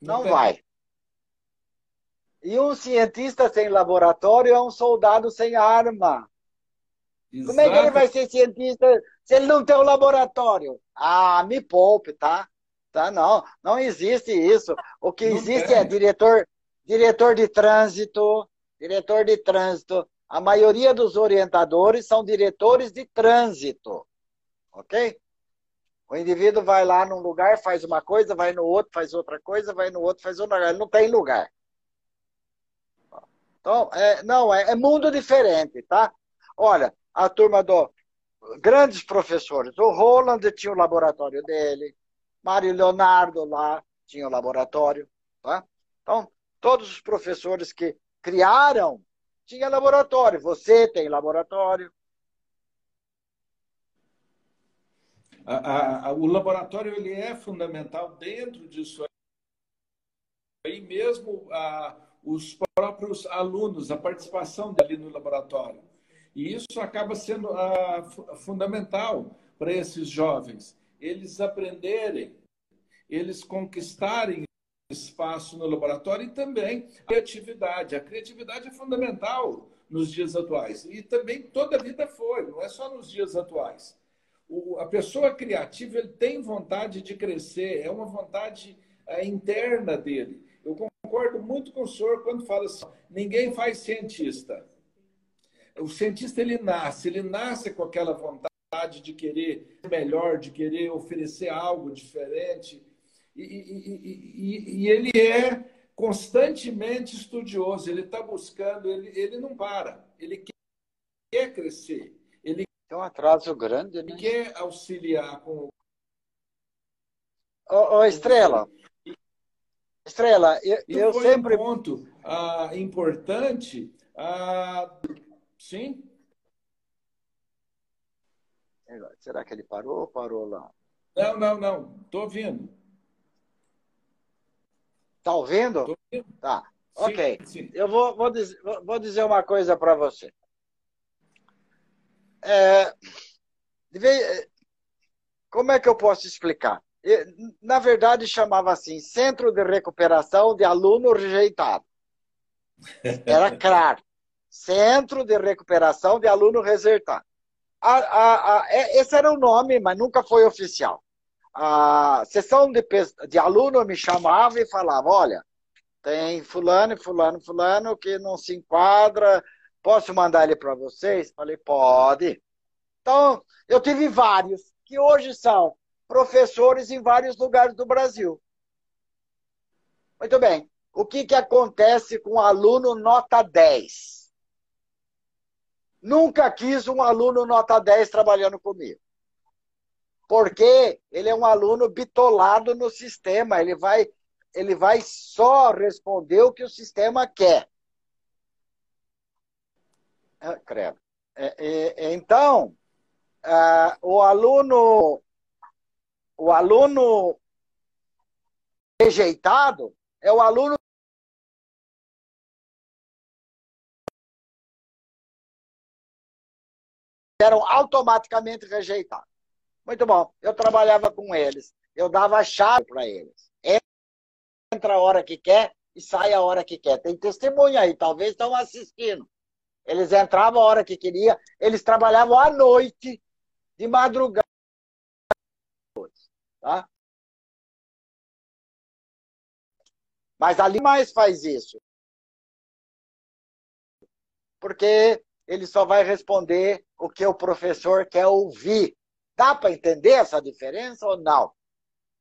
Não vai. E um cientista sem laboratório é um soldado sem arma. Exato. Como é que ele vai ser cientista se ele não tem um laboratório? Ah, me poupe, tá? Tá, não existe isso. O que não existe é diretor de trânsito. A maioria dos orientadores são diretores de trânsito. Ok? O indivíduo vai lá num lugar, faz uma coisa, vai no outro, faz outra coisa, vai no outro, faz outra coisa. Ele não tem lugar. Então, é mundo diferente, tá? Olha, a turma dos grandes professores. O Roland tinha o laboratório dele. Mário Leonardo lá tinha o laboratório. Tá? Então, todos os professores que criaram tinham laboratório. Você tem laboratório. O laboratório ele é fundamental dentro disso aí mesmo os próprios alunos, a participação dele no laboratório. E isso acaba sendo fundamental para esses jovens. Eles aprenderem, eles conquistarem espaço no laboratório e também a criatividade. A criatividade é fundamental nos dias atuais. E também toda a vida foi, não é só nos dias atuais. A pessoa criativa ele tem vontade de crescer, é uma vontade interna dele. Eu concordo muito com o senhor quando fala assim, ninguém faz cientista. O cientista, ele nasce com aquela vontade de querer melhor, de querer oferecer algo diferente. E ele é constantemente estudioso, ele está buscando, ele não para, ele quer crescer. Ele tem um atraso grande, né? Quer auxiliar com... Ô, Estrela, eu sempre... ponto importante... Sim? Será que ele parou ou parou lá? Não. Estou ouvindo. Está ouvindo? Tô ouvindo. Tá. Sim, ok. Sim. Eu vou dizer uma coisa para você. Como é que eu posso explicar? Na verdade, chamava assim, Centro de Recuperação de Aluno Rejeitado. Era CRAR. Centro de Recuperação de Aluno Resertado. Esse era o nome, mas nunca foi oficial. A sessão de aluno me chamava e falava, olha, tem fulano que não se enquadra, posso mandar ele para vocês? Falei, pode. Então, eu tive vários, que hoje são professores em vários lugares do Brasil. Muito bem. O que acontece com um aluno nota 10? Nunca quis um aluno nota 10 trabalhando comigo. Porque ele é um aluno bitolado no sistema. Ele vai só responder o que o sistema quer. Credo. Então, o aluno rejeitado é o aluno... eram automaticamente rejeitados. Muito bom. Eu trabalhava com eles. Eu dava a chave para eles. Entra a hora que quer e sai a hora que quer. Tem testemunha aí. Talvez estão assistindo. Eles entravam a hora que queria. Eles trabalhavam à noite, de madrugada. Tá? Mas ali mais faz isso. Porque ele só vai responder o que o professor quer ouvir. Dá para entender essa diferença ou não?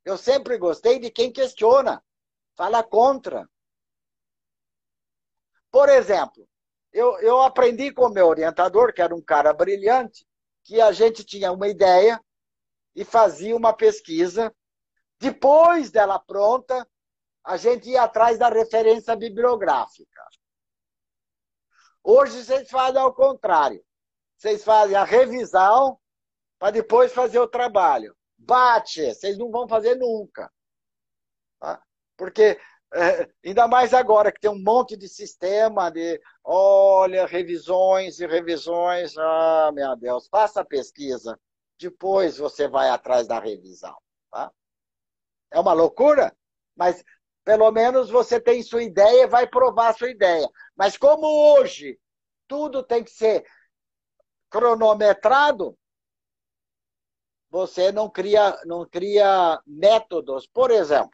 Eu sempre gostei de quem questiona, fala contra. Por exemplo, eu aprendi com o meu orientador, que era um cara brilhante, que a gente tinha uma ideia e fazia uma pesquisa. Depois dela pronta, a gente ia atrás da referência bibliográfica. Hoje vocês fazem ao contrário. Vocês fazem a revisão para depois fazer o trabalho. Bate, vocês não vão fazer nunca. Tá? Porque, ainda mais agora, que tem um monte de sistema de, olha, revisões e revisões. Ah, meu Deus, faça a pesquisa. Depois você vai atrás da revisão. Tá? É uma loucura, mas... pelo menos você tem sua ideia e vai provar sua ideia. Mas como hoje tudo tem que ser cronometrado, você não cria métodos. Por exemplo,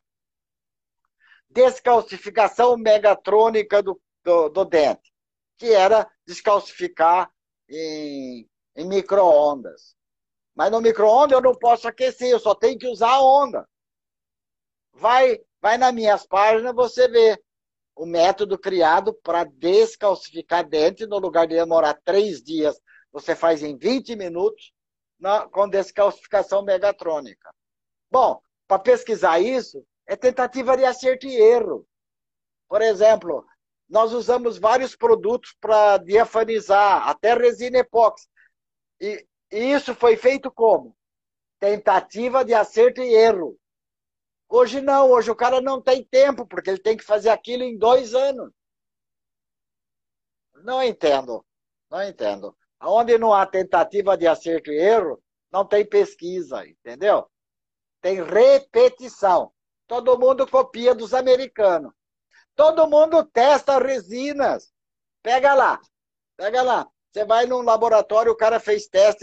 descalcificação megatrônica do dente, que era descalcificar em micro-ondas. Mas no micro-ondas eu não posso aquecer, eu só tenho que usar a onda. Vai nas minhas páginas, você vê o método criado para descalcificar dente. No lugar de demorar 3 dias, você faz em 20 minutos com descalcificação megatrônica. Bom, para pesquisar isso, é tentativa de acerto e erro. Por exemplo, nós usamos vários produtos para diafanizar, até resina epóxi. E isso foi feito como? Tentativa de acerto e erro. Hoje não, hoje o cara não tem tempo, porque ele tem que fazer aquilo em 2 anos. Não entendo. Onde não há tentativa de acerto e erro, não tem pesquisa, entendeu? Tem repetição. Todo mundo copia dos americanos. Todo mundo testa resinas. Pega lá. Você vai num laboratório, o cara fez teste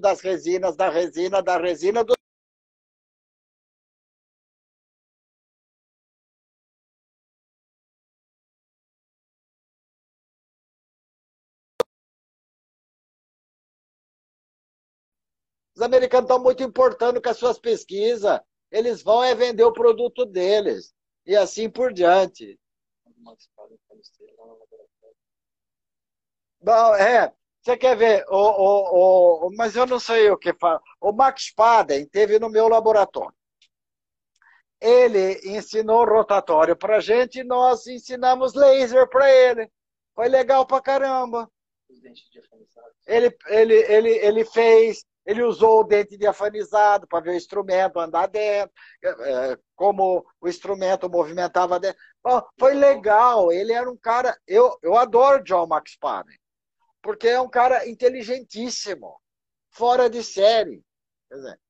das resinas, da resina do... Os americanos estão muito importando com as suas pesquisas. Eles vão é vender o produto deles. E assim por diante. Bom, é... Você quer ver? Mas eu não sei o que fala. O Max Padden esteve no meu laboratório. Ele ensinou rotatório para a gente e nós ensinamos laser para ele. Foi legal para caramba. Os dentes diafanizados. Ele usou o dente diafanizado para ver o instrumento andar dentro, como o instrumento movimentava dentro. Bom, foi legal. Ele era um cara... Eu adoro John Max Padden. Porque é um cara inteligentíssimo, fora de série. Quer dizer,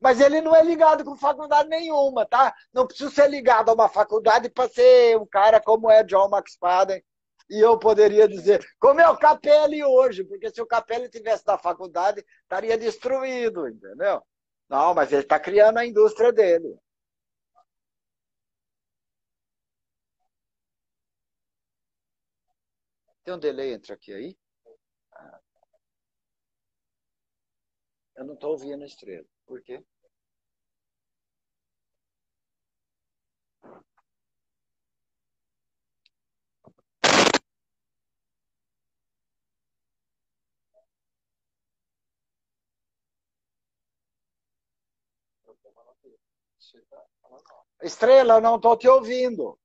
mas ele não é ligado com faculdade nenhuma, tá? Não precisa ser ligado a uma faculdade para ser um cara como é John Max Padden. E eu poderia dizer, como é o Capelli hoje, porque se o Capelli tivesse da faculdade, estaria destruído, entendeu? Não, mas ele está criando a indústria dele. Tem um delay entre aqui aí? Eu não estou ouvindo a Estrela. Por quê? Estrela, eu não estou te ouvindo.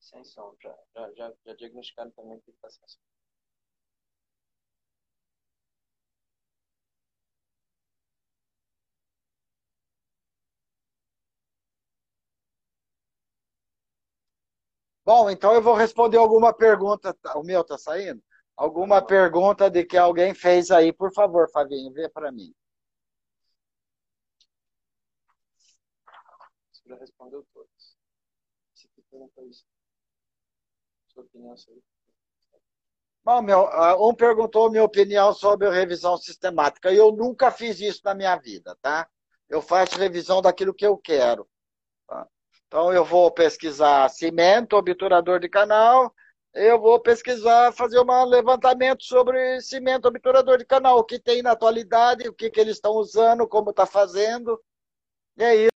Sem som, já diagnosticaram também que está sem som. Bom, então eu vou responder alguma pergunta. O meu está saindo? Alguma pergunta de que alguém fez aí. Por favor, Fabinho, vê para mim. Você já respondeu todas. Você perguntou isso. Bom, um perguntou minha opinião sobre revisão sistemática. Eu nunca fiz isso na minha vida, tá? Eu faço revisão daquilo que eu quero. Tá? Então, eu vou pesquisar cimento, obturador de canal. Eu vou pesquisar, fazer um levantamento sobre cimento, obturador de canal. O que tem na atualidade, o que eles estão usando, como está fazendo. E é isso.